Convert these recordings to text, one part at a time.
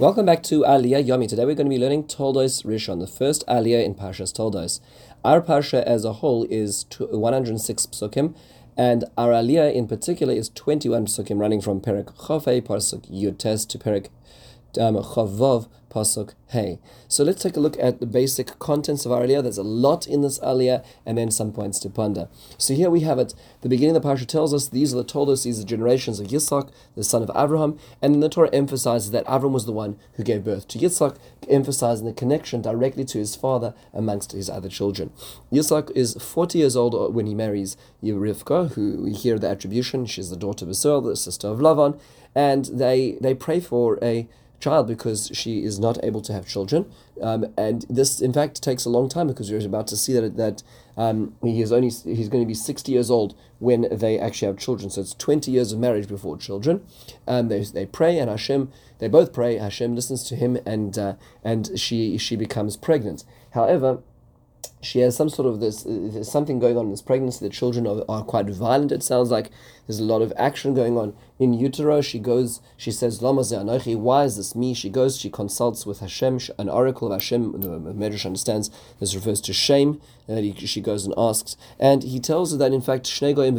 Welcome back to Aliyah Yomi. Today we're going to be learning Toldos Rishon, the first Aliyah in Parshas Toldos. Our Parsha as a whole is 106 psukim, and our Aliyah in particular is 21 psukim, running from Perek Chof, Pasuk Yutes, to Perek Chovov, Pasuk Hey. So let's take a look at the basic contents of our Aliyah. There's a lot in this Aliyah, and then some points to ponder. So here we have it. The beginning of the Parsha tells us these are the Toldos, these are the generations of Yitzchak, the son of Avraham, and then the Torah emphasizes that Avram was the one who gave birth to Yitzchak, emphasizing the connection directly to his father amongst his other children. Yitzchak is 40 years old when he marries Rivka, who we hear the attribution. She's the daughter of Bethuel, the sister of Lavan, and they pray for a child because she is not able to have children, and this in fact takes a long time because we're about to see that he's going to be 60 years old when they actually have children. So it's 20 years of marriage before children. They pray, and they both pray. Hashem listens to him, and she becomes pregnant. However, she has some sort of there's something going on in this pregnancy. The children are quite violent, it sounds like. There's a lot of action going on in utero. She says, Lama ze anochi, why is this me? She consults with Hashem, an oracle of Hashem. The Medrash understands this refers to shame. She goes and asks, and he tells her that in fact, there's going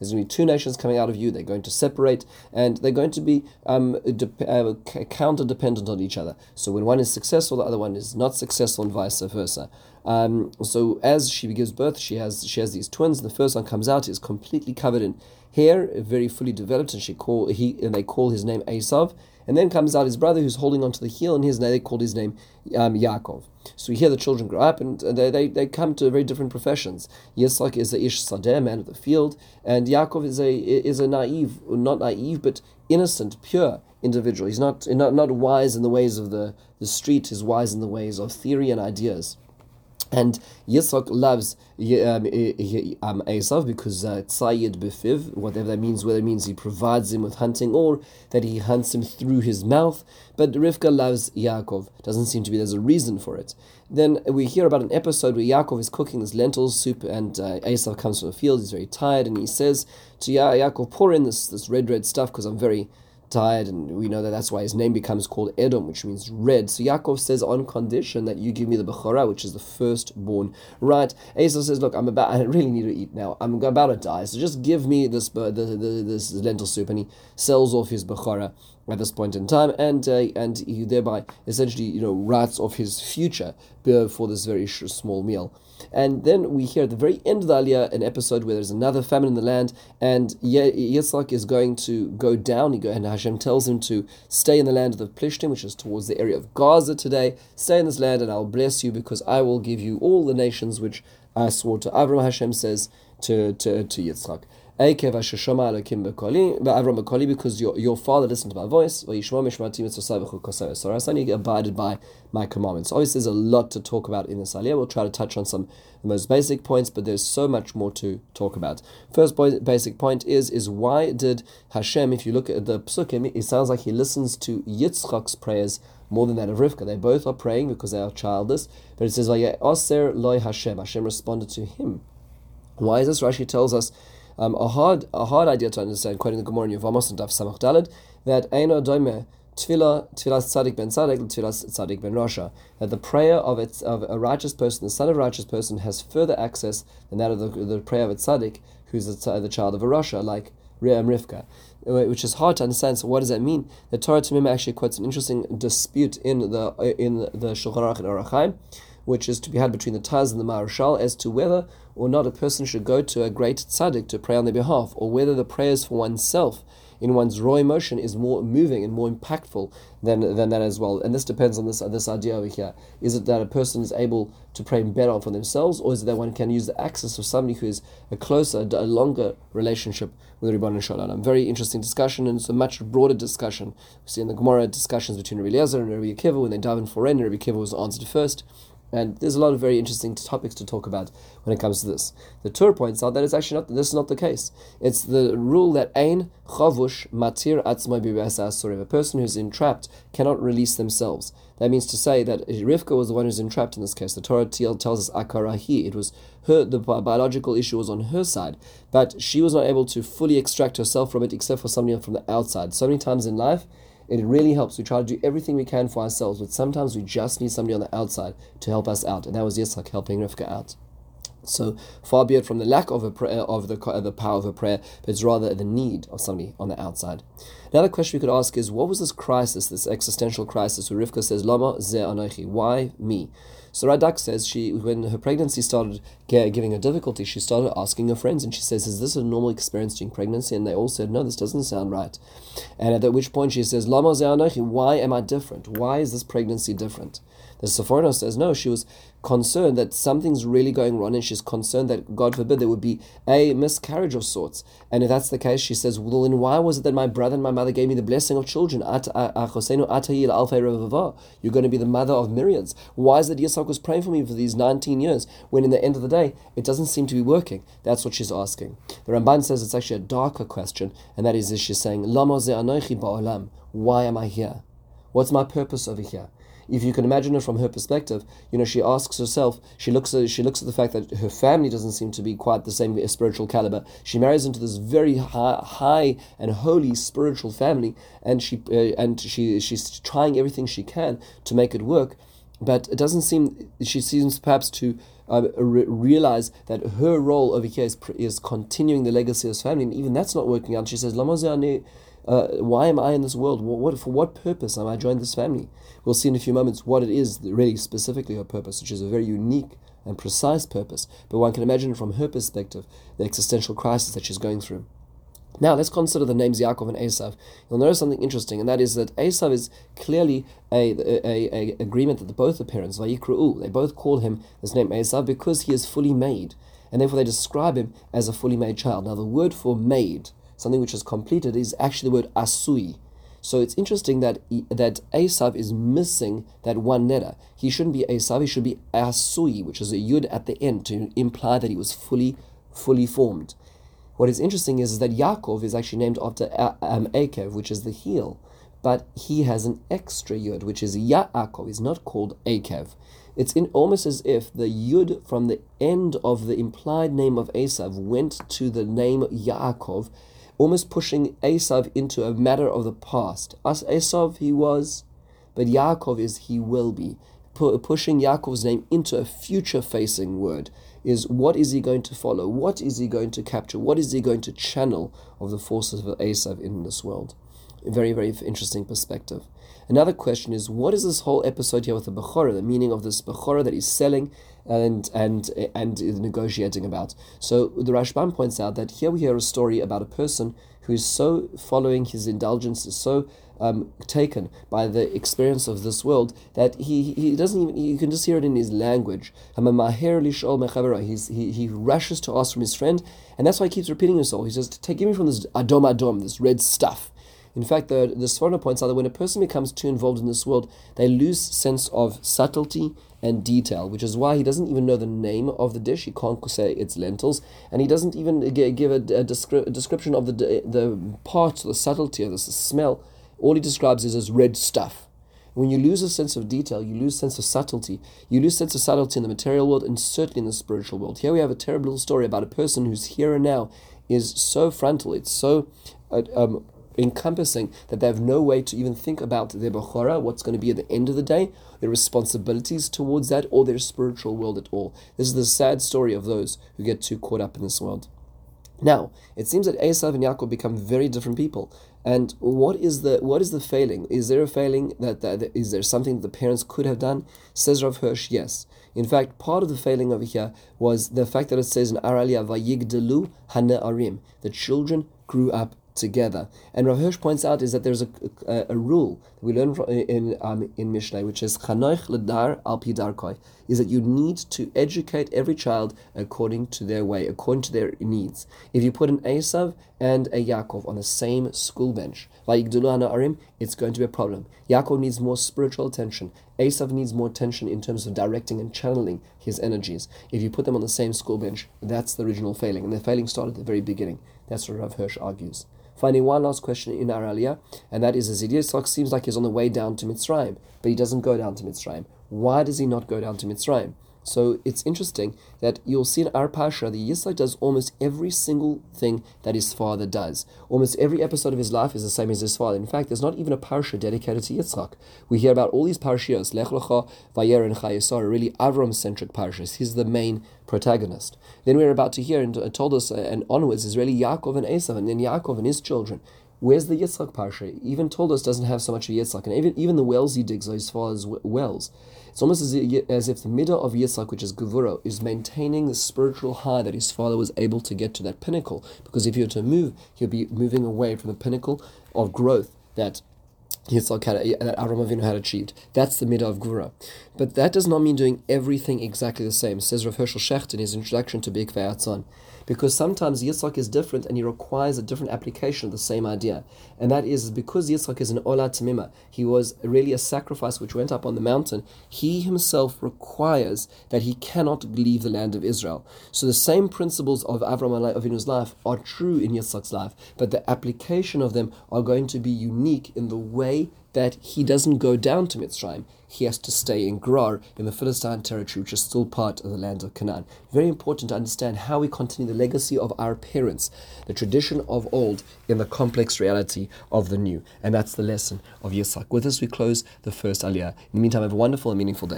to be two nations coming out of you. They're going to separate, and they're going to be counter-dependent on each other. So when one is successful, the other one is not successful, and vice versa. So as she gives birth, she has these twins. The first one comes out, is completely covered in hair, very fully developed, and they call his name Esav. And then comes out his brother, who's holding onto the heel, and they called his name Yaakov. So here the children grow up, and they come to very different professions. Yitzchak is the ish sadeh, man of the field, and Yaakov is a not naive, but innocent, pure individual. He's not wise in the ways of the street. He's wise in the ways of theory and ideas. And Yitzchak loves Esav because tzayid b'fiv, whatever that means, whether it means he provides him with hunting or that he hunts him through his mouth. But Rivka loves Yaakov. Doesn't seem to be there's a reason for it. Then we hear about an episode where Yaakov is cooking this lentil soup, and Esav comes from the field. He's very tired, and he says to Yaakov, pour in this red stuff because I'm very tired, and we know that's why his name becomes called Edom, which means red. So Yaakov says, on condition that you give me the Bechorah, which is the firstborn right. Esau says, look, I really need to eat now. I'm about to die, so just give me this lentil soup. And he sells off his Bechorah at this point in time, and he thereby essentially writes off his future for this very small meal. And then we hear at the very end of the Aliyah an episode where there's another famine in the land, and Yitzchak is going to go down, and Hashem tells him to stay in the land of the Plishtim, which is towards the area of Gaza today. Stay in this land, and I'll bless you because I will give you all the nations which I swore to Avram, Hashem says to Yitzchak. Ekev Hashashoma Elokim B'Koli, Avram B'Koli, because your father listened to my voice. And he abided by my commandments. Obviously, there's a lot to talk about in this Aliyah. We'll try to touch on some of the most basic points, but there's so much more to talk about. First basic point is why did Hashem, if you look at the Psukim, it sounds like he listens to Yitzchak's prayers more than that of Rivka. They both are praying because they are childless, but it says, Oser Loi Hashem. Hashem responded to him. Why is this? Rashi tells us, a hard idea to understand, quoting the Gemara in Yevamot and Daf Samach Daled, that Eino Doime Tfilas tzadik ben tzadik, Tfilas tzadik ben rasha. That the prayer of a righteous person, the son of a righteous person, has further access than that of the prayer of a tzadik, who's the child of a rasha, like Rivka, which is hard to understand. So what does that mean? The Torah Temimah actually quotes an interesting dispute in the Shulchan Aruch and Aruch HaChaim, which is to be had between the Taz and the Marshal as to whether or not a person should go to a great tzadik to pray on their behalf, or whether the prayers for oneself in one's raw emotion is more moving and more impactful than that as well. And this depends on this idea over here. Is it that a person is able to pray better for themselves, or is it that one can use the access of somebody who is a closer, a longer relationship with Ribbon Shalom? Very interesting discussion, and it's a much broader discussion. We see in the Gemara discussions between Rabbi Eliezer and Rabbi Yikiva when they dive in for rain, and Rabbi Yikiva was answered first. And there's a lot of very interesting topics to talk about when it comes to this. The Torah points out that it's actually not, this is not the case. It's the rule that ein chavush matir atzmai b'be'asa asurim. A person who's entrapped cannot release themselves. That means to say that Rivka was the one who's entrapped in this case. The Torah tells us akarahi. It was her, the biological issue was on her side, but she was not able to fully extract herself from it except for something from the outside. So many times in life, it really helps. We try to do everything we can for ourselves, but sometimes we just need somebody on the outside to help us out. And that was Yitzchak helping Rivka out. So far be it from the lack of a prayer, of the power of a prayer, but it's rather the need of somebody on the outside. Another question we could ask is, what was this crisis, this existential crisis, where Rivka says, Lama ze anochi, why me? So Radak says when her pregnancy started giving her difficulty, she started asking her friends, and she says, is this a normal experience during pregnancy? And they all said, no, this doesn't sound right. And at which point she says, Lama ze anochi, why am I different? Why is this pregnancy different? The Sephorino says, no, she was concerned that something's really going wrong, and she's concerned that, God forbid, there would be a miscarriage of sorts. And if that's the case, she says, well, then why was it that my brother and my mother gave me the blessing of children? You're going to be the mother of myriads. Why is it Yitzchak was praying for me for these 19 years, when in the end of the day, it doesn't seem to be working? That's what she's asking. The Ramban says it's actually a darker question, and that is she's saying, Lama ze anochi ba'olam? Why am I here? What's my purpose over here? If you can imagine it from her perspective, you know, she asks herself, she looks at the fact that her family doesn't seem to be quite the same spiritual caliber. She marries into this very high and holy spiritual family, and she's trying everything she can to make it work, but it doesn't seem, she seems perhaps to realize that her role over here is continuing the legacy of his family, and even that's not working out. She says, Lama ze anochi. Why am I in this world? For what purpose am I joined this family? We'll see in a few moments what it is really specifically her purpose, which is a very unique and precise purpose. But one can imagine from her perspective the existential crisis that she's going through. Now let's consider the names Yaakov and Esav. You'll notice something interesting, and that is that Esav is clearly an agreement that both the parents, Vayikru'u, they both call him this name Esav because he is fully made, and therefore they describe him as a fully made child. Now the word for made, something which is completed, is actually the word Asui. So it's interesting that Esav is missing that one letter. He shouldn't be Esav, he should be Asui, which is a yud at the end to imply that he was fully formed. What is interesting is that Yaakov is actually named after Ekev, which is the heel, but he has an extra yud, which is Yaakov. He's not called Ekev. It's almost as if the yud from the end of the implied name of Esav went to the name Yaakov, almost pushing Esav into a matter of the past. As Esav, he was, but Yaakov is, he will be. Pushing Yaakov's name into a future-facing word is, what is he going to follow? What is he going to capture? What is he going to channel of the forces of Esav in this world? A very, very interesting perspective. Another question is, what is this whole episode here with the Bechorah, the meaning of this Bechorah that he's selling and negotiating about? So the Rashbam points out that here we hear a story about a person who is so following his indulgences, so taken by the experience of this world, that he doesn't even, you can just hear it in his language. He rushes to ask from his friend, and that's why he keeps repeating himself. He says, give me from this Adom, this red stuff. In fact, the Sforno points out that when a person becomes too involved in this world, they lose sense of subtlety and detail, which is why he doesn't even know the name of the dish. He can't say it's lentils, and he doesn't even give a description of the part, the subtlety of this, the smell. All he describes is as red stuff. When you lose a sense of detail, you lose sense of subtlety. You lose sense of subtlety in the material world and certainly in the spiritual world. Here we have a terrible little story about a person who's here and now is so frontal, it's so encompassing that they have no way to even think about their Bechorah, what's going to be at the end of the day, their responsibilities towards that, or their spiritual world at all. This is the sad story of those who get too caught up in this world. Now, it seems that Esav and Yaakov become very different people. And what is the failing? Is there a failing? Is there something that the parents could have done? Says Rav Hirsch, yes. In fact, part of the failing over here was the fact that it says in Araliyah, Vayigdelu hane'arim, the children grew up together. And Rav Hirsch points out is that there's a rule that we learn from, in Mishnah, which is chanoich ledar al pi darkoi, is that you need to educate every child according to their way, according to their needs. If you put an Esav and a Yaakov on the same school bench, it's going to be a problem. Yaakov needs more spiritual attention. Esav needs more attention in terms of directing and channeling his energies. If you put them on the same school bench, that's the original failing, and the failing started at the very beginning. That's what Rav Hirsch argues. Finally, one last question in our Aliyah, and that is Yitzchak seems like he's on the way down to Mitzrayim, but he doesn't go down to Mitzrayim. Why does he not go down to Mitzrayim? So it's interesting that you'll see in our Parsha that Yitzchak does almost every single thing that his father does. Almost every episode of his life is the same as his father. In fact, there's not even a Parsha dedicated to Yitzchak. We hear about all these Parshas, Lech Lecha, Vayer, and Chayesar, really Avram-centric Parshas. He's the main protagonist. Then we're about to hear, and Toldos and onwards, is really Yaakov and Esav, and then Yaakov and his children. Where's the Yitzchak Parsha? Even Toldos doesn't have so much of Yitzchak, and even the wells he digs are his father's wells. It's almost as if the middle of Yitzchak, which is Gevurah, is maintaining the spiritual high that his father was able to get to, that pinnacle. Because if he were to move, he'll be moving away from the pinnacle of growth that Yitzchak had, that Avraham Avinu had achieved. That's the midah of Gevurah. But that does not mean doing everything exactly the same, says Rav Hershel Schecht in his introduction to B'Ikvei Atzon. Because sometimes Yitzchak is different and he requires a different application of the same idea. And that is because Yitzchak is an Torah Temimah, he was really a sacrifice which went up on the mountain, he himself requires that he cannot leave the land of Israel. So the same principles of Avraham Avinu's life are true in Yitzchak's life, but the application of them are going to be unique in the way that he doesn't go down to Mitzrayim. He has to stay in Gerar, in the Philistine territory, which is still part of the land of Canaan. Very important to understand how we continue the legacy of our parents, the tradition of old, in the complex reality of the new. And that's the lesson of Yitzchak. With this, we close the first Aliyah. In the meantime, have a wonderful and meaningful day.